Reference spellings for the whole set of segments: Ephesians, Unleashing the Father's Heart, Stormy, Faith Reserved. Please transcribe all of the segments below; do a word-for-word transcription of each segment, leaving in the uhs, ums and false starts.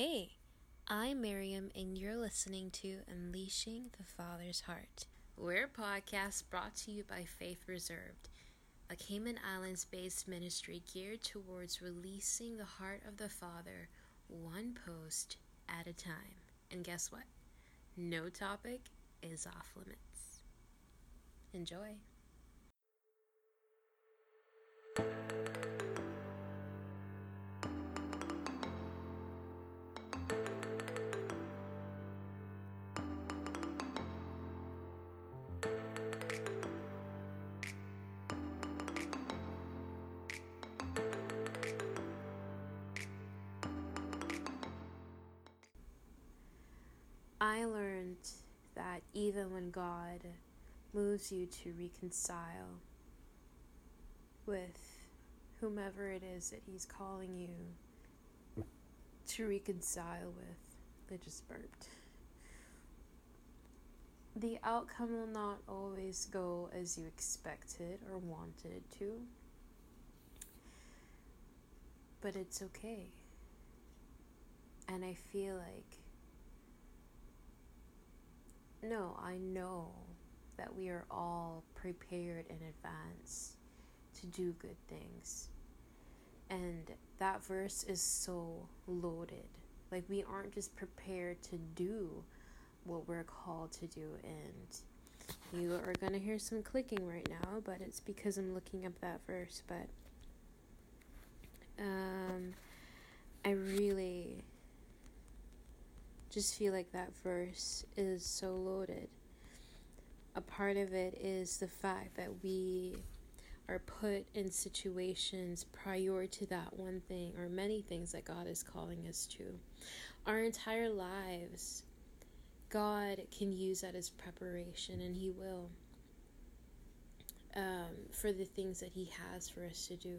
Hey, I'm Miriam, and you're listening to Unleashing the Father's Heart. We're a podcast brought to you by Faith Reserved, a Cayman Islands-based ministry geared towards releasing the heart of the Father one post at a time. And guess what? No topic is off limits. Enjoy. I learned that even when God moves you to reconcile with whomever it is that He's calling you to reconcile with, they just burped. The outcome will not always go as you expected or wanted it to, but it's okay. And I feel like No, I know that we are all prepared in advance to do good things. And that verse is so loaded. Like, we aren't just prepared to do what we're called to do. And you are going to hear some clicking right now, but it's because I'm looking up that verse. But um, I really... just feel like that verse is so loaded. A part of it is the fact that we are put in situations prior to that one thing or many things that God is calling us to. Our entire lives, God can use that as preparation, and He will um, for the things that He has for us to do.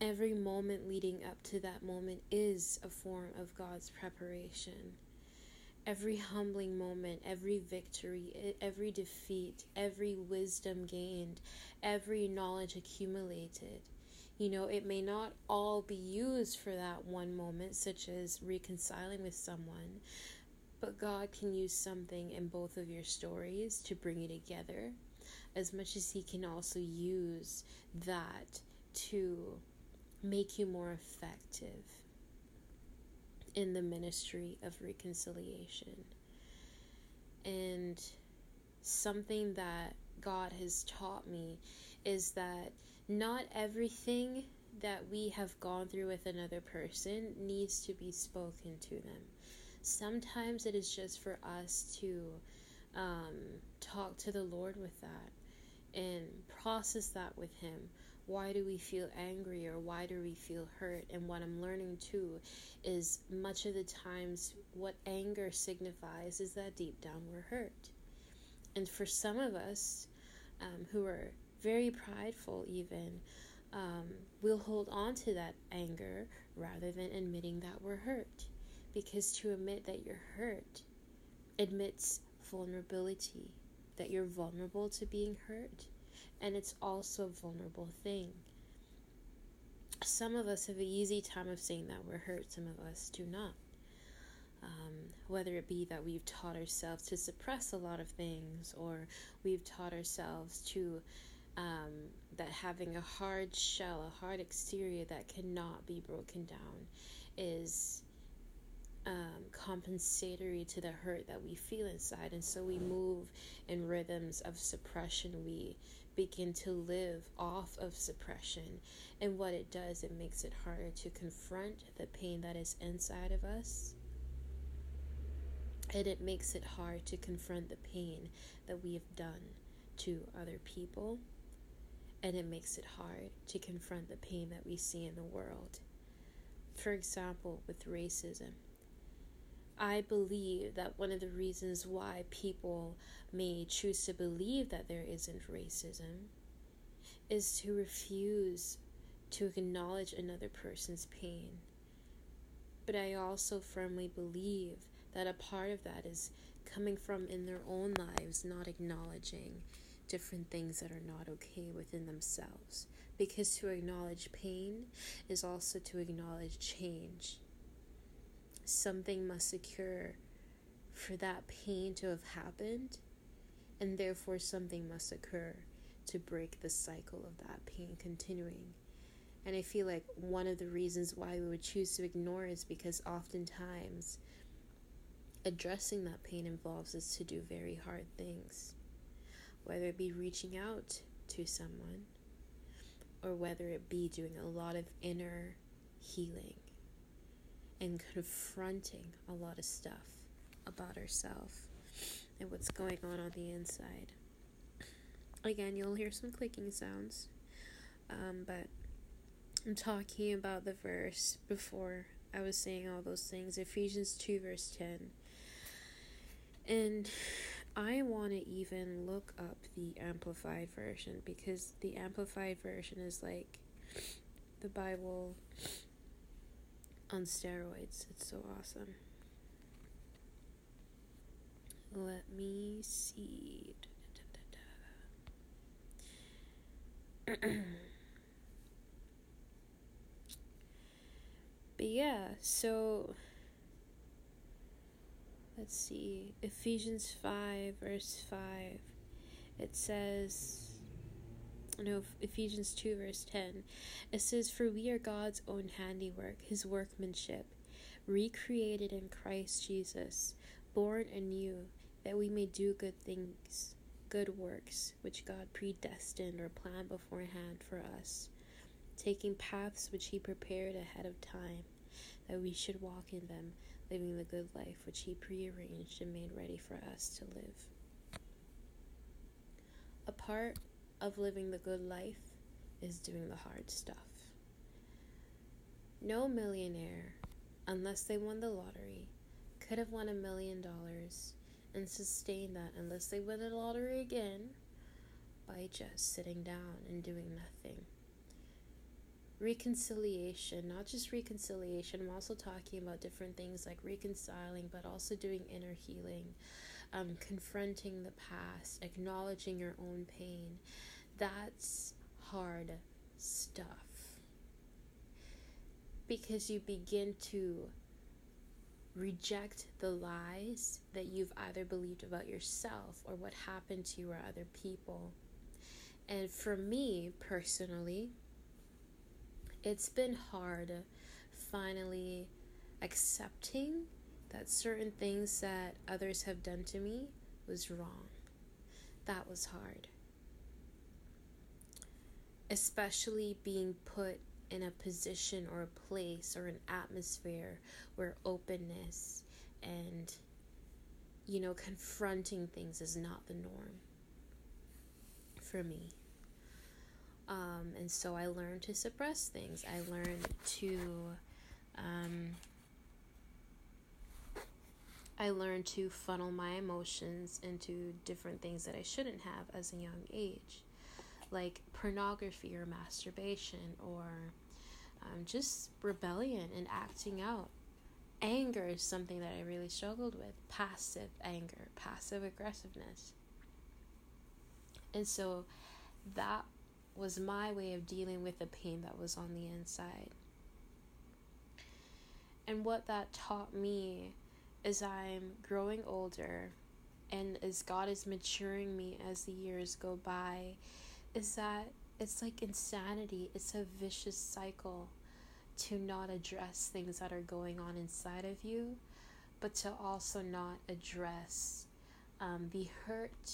Every moment leading up to that moment is a form of God's preparation. Every humbling moment, every victory, every defeat, every wisdom gained, every knowledge accumulated. You know, it may not all be used for that one moment, such as reconciling with someone, but God can use something in both of your stories to bring you together, as much as He can also use that to make you more effective in the ministry of reconciliation. And something that God has taught me is that not everything that we have gone through with another person needs to be spoken to them. Sometimes it is just for us to um, talk to the Lord with that and process that with Him. Why do we feel angry, or why do we feel hurt? And what I'm learning too is much of the times what anger signifies is that deep down we're hurt. And for some of us um, who are very prideful even, um, we'll hold on to that anger rather than admitting that we're hurt. Because to admit that you're hurt admits vulnerability, that you're vulnerable to being hurt. And it's also a vulnerable thing. Some of us have an easy time of saying that we're hurt. Some of us do not. Um, whether it be that we've taught ourselves to suppress a lot of things, or we've taught ourselves to um, that having a hard shell, a hard exterior that cannot be broken down is Um, compensatory to the hurt that we feel inside. And so we move in rhythms of suppression. We begin to live off of suppression. And what it does, it makes it harder to confront the pain that is inside of us. And it makes it hard to confront the pain that we have done to other people. And it makes it hard to confront the pain that we see in the world. For example, with racism. I believe that one of the reasons why people may choose to believe that there isn't racism is to refuse to acknowledge another person's pain. But I also firmly believe that a part of that is coming from in their own lives, not acknowledging different things that are not okay within themselves. Because to acknowledge pain is also to acknowledge change. Something must occur for that pain to have happened, and therefore something must occur to break the cycle of that pain continuing. And I feel like one of the reasons why we would choose to ignore is because oftentimes addressing that pain involves us to do very hard things, whether it be reaching out to someone or whether it be doing a lot of inner healing and confronting a lot of stuff about ourselves and what's going on on the inside. Again, you'll hear some clicking sounds, um, but I'm talking about the verse before I was saying all those things, Ephesians two verse ten. And I want to even look up the Amplified Version, because the Amplified Version is like the Bible on steroids. It's so awesome. Let me see. But yeah, so let's see. Ephesians five verse five. It says, no, Ephesians two verse ten. It says, "For we are God's own handiwork, his workmanship, recreated in Christ Jesus, born anew, that we may do good things, good works, which God predestined or planned beforehand for us, taking paths which he prepared ahead of time, that we should walk in them, living the good life which he prearranged and made ready for us to live." A part of living the good life is doing the hard stuff. No millionaire, unless they won the lottery, could have won a million dollars and sustained that, unless they win the lottery again, by just sitting down and doing nothing. Reconciliation, not just reconciliation, I'm also talking about different things like reconciling, but also doing inner healing, um, confronting the past, acknowledging your own pain. That's hard stuff, because you begin to reject the lies that you've either believed about yourself or what happened to you or other people. And for me personally, it's been hard finally accepting that certain things that others have done to me was wrong. That was hard. Especially being put in a position or a place or an atmosphere where openness and, you know, confronting things is not the norm for me. Um, and so I learned to suppress things. I learned to, um, I learned to funnel my emotions into different things that I shouldn't have as a young age, like pornography or masturbation or um, just rebellion and acting out. Anger is something that I really struggled with. Passive anger, passive aggressiveness. And so that was my way of dealing with the pain that was on the inside. And what that taught me as I'm growing older and as God is maturing me as the years go by is that it's like insanity. It's a vicious cycle to not address things that are going on inside of you, but to also not address um, the hurt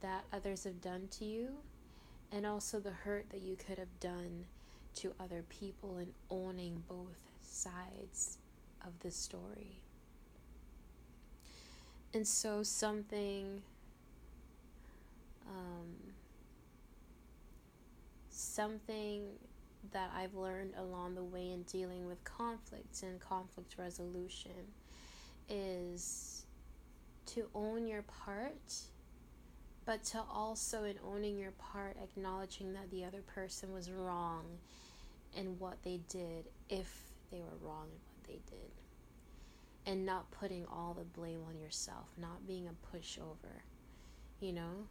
that others have done to you, and also the hurt that you could have done to other people, and owning both sides of the story. And so something, um, something that I've learned along the way in dealing with conflicts and conflict resolution is to own your part, but to also, in owning your part, acknowledging that the other person was wrong in what they did, if they were wrong in what they did. And not putting all the blame on yourself, not being a pushover, you know?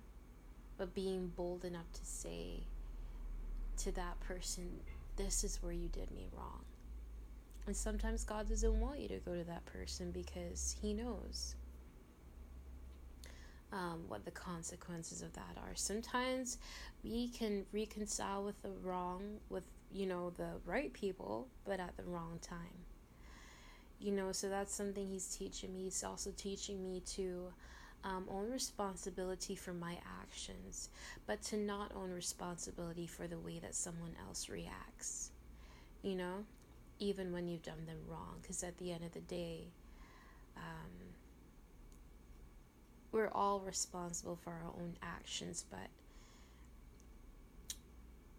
but being bold enough to say to that person, this is where you did me wrong. And sometimes God doesn't want you to go to that person because he knows um, what the consequences of that are. Sometimes we can reconcile with the wrong, with, you know, the right people, but at the wrong time. You know, so that's something he's teaching me. He's also teaching me to um, own responsibility for my actions, but to not own responsibility for the way that someone else reacts, you know, even when you've done them wrong. Because at the end of the day, um, we're all responsible for our own actions, but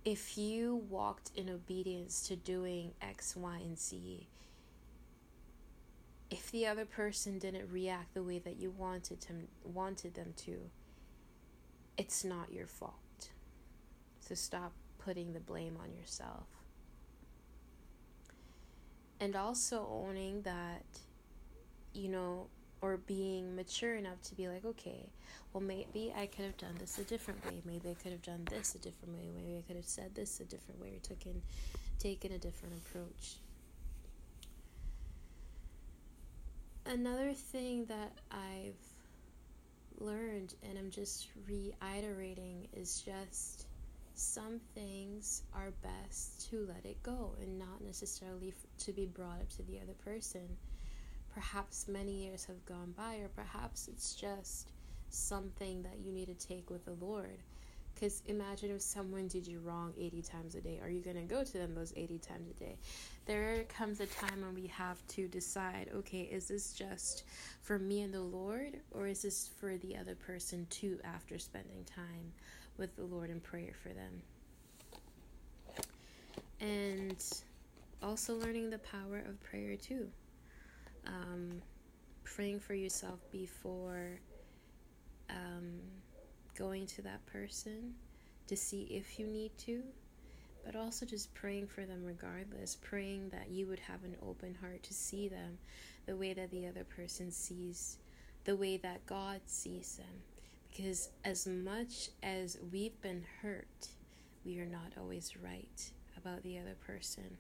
if you walked in obedience to doing X, Y, and Z, if the other person didn't react the way that you wanted to, wanted them to, it's not your fault. So stop putting the blame on yourself. And also owning that, you know, or being mature enough to be like, okay, well, maybe I could have done this a different way. Maybe I could have done this a different way. Maybe I could have said this a different way or taken, taken a different approach. Another thing that I've learned, and I'm just reiterating, is just some things are best to let it go and not necessarily to be brought up to the other person. Perhaps many years have gone by, or perhaps it's just something that you need to take with the Lord. Because imagine if someone did you wrong eighty times a day. Are you going to go to them those eighty times a day? There comes a time when we have to decide, okay, is this just for me and the Lord, or is this for the other person too, after spending time with the Lord in prayer for them? And also learning the power of prayer too. Um, praying for yourself before... Um, going to that person to see if you need to, but also just praying for them regardless, praying that you would have an open heart to see them the way that the other person sees, the way that God sees them. Because as much as we've been hurt, we are not always right about the other person.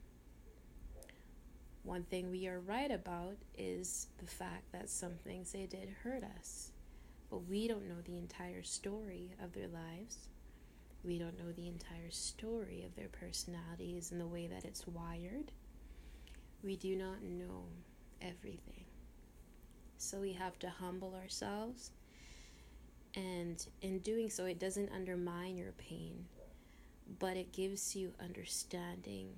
One thing we are right about is the fact that some things they did hurt us. But we don't know the entire story of their lives. We don't know the entire story of their personalities and the way that it's wired. We do not know everything. So we have to humble ourselves. And in doing so, it doesn't undermine your pain, but it gives you understanding,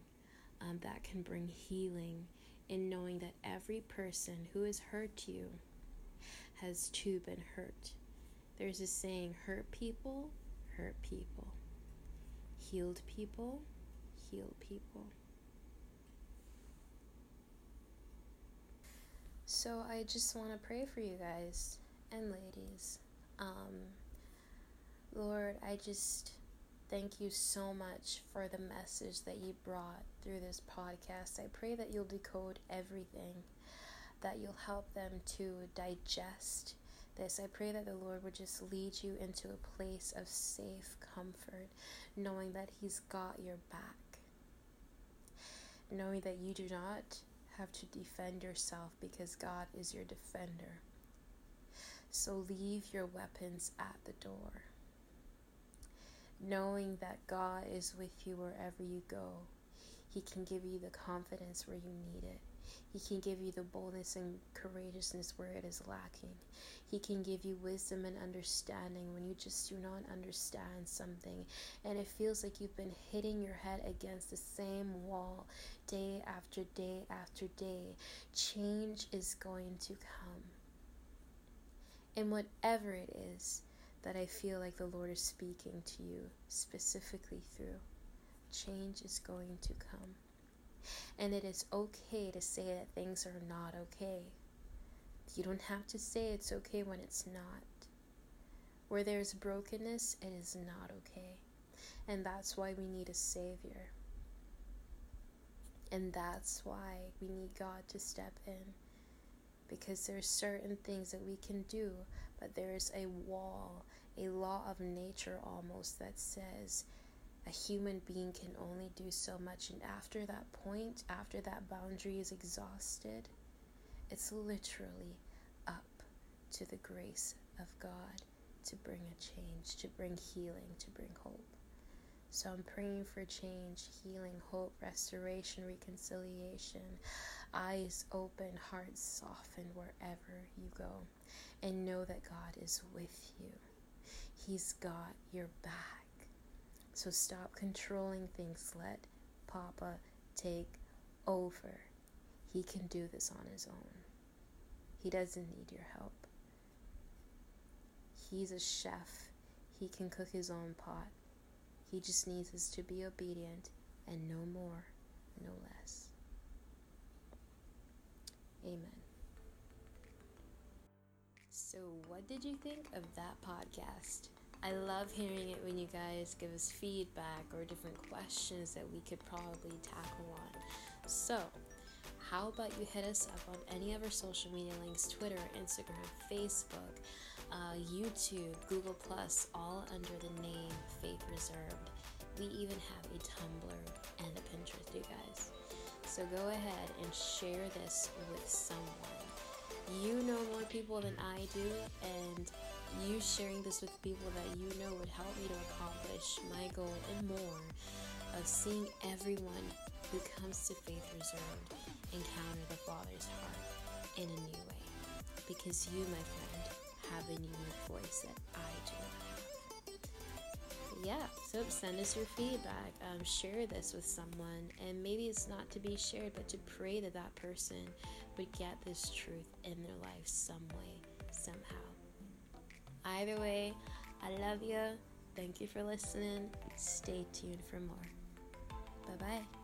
um, that can bring healing in knowing that every person who has hurt you has too been hurt. There's a saying, hurt people, hurt people. Healed people, heal people. So I just want to pray for you guys and ladies. Um, Lord, I just thank you so much for the message that you brought through this podcast. I pray that you'll decode everything, that you'll help them to digest this. I pray that the Lord would just lead you into a place of safe comfort, knowing that he's got your back, knowing that you do not have to defend yourself because God is your defender. So leave your weapons at the door, knowing that God is with you wherever you go. He can give you the confidence where you need it. He can give you the boldness and courageousness where it is lacking. He can give you wisdom and understanding when you just do not understand something, and it feels like you've been hitting your head against the same wall day after day after day. Change is going to come. And whatever it is that I feel like the Lord is speaking to you specifically through, change is going to come. And it is okay to say that things are not okay. You don't have to say it's okay when it's not. Where there's brokenness, it is not okay. And that's why we need a Savior. And that's why we need God to step in. Because there are certain things that we can do, but there is a wall a law of nature almost that says a human being can only do so much, and after that point, after that boundary is exhausted, it's literally up to the grace of God to bring a change, to bring healing, to bring hope. So I'm praying for change, healing, hope, restoration, reconciliation, eyes open, hearts softened wherever you go. And know that God is with you. He's got your back. So stop controlling things. Let Papa take over. He can do this on his own. He doesn't need your help. He's a chef. He can cook his own pot. He just needs us to be obedient and no more, no less. Amen. So what did you think of that podcast? I love hearing it when you guys give us feedback or different questions that we could probably tackle on. So how about you hit us up on any of our social media links, Twitter, Instagram, Facebook, uh, YouTube, Google Plus, all under the name Faith Reserved. We even have a Tumblr and a Pinterest, you guys. So go ahead and share this with someone. You know more people than I do, and you sharing this with people that you know would help me to accomplish my goal and more of seeing everyone who comes to Faith Reserved encounter the Father's heart in a new way. Because you, my friend, have a unique voice that I do not have. Yeah, so send us your feedback. Um, share this with someone. And maybe it's not to be shared, but to pray that that person would get this truth in their life some way, somehow. Either way, I love you. Thank you for listening. Stay tuned for more. Bye-bye.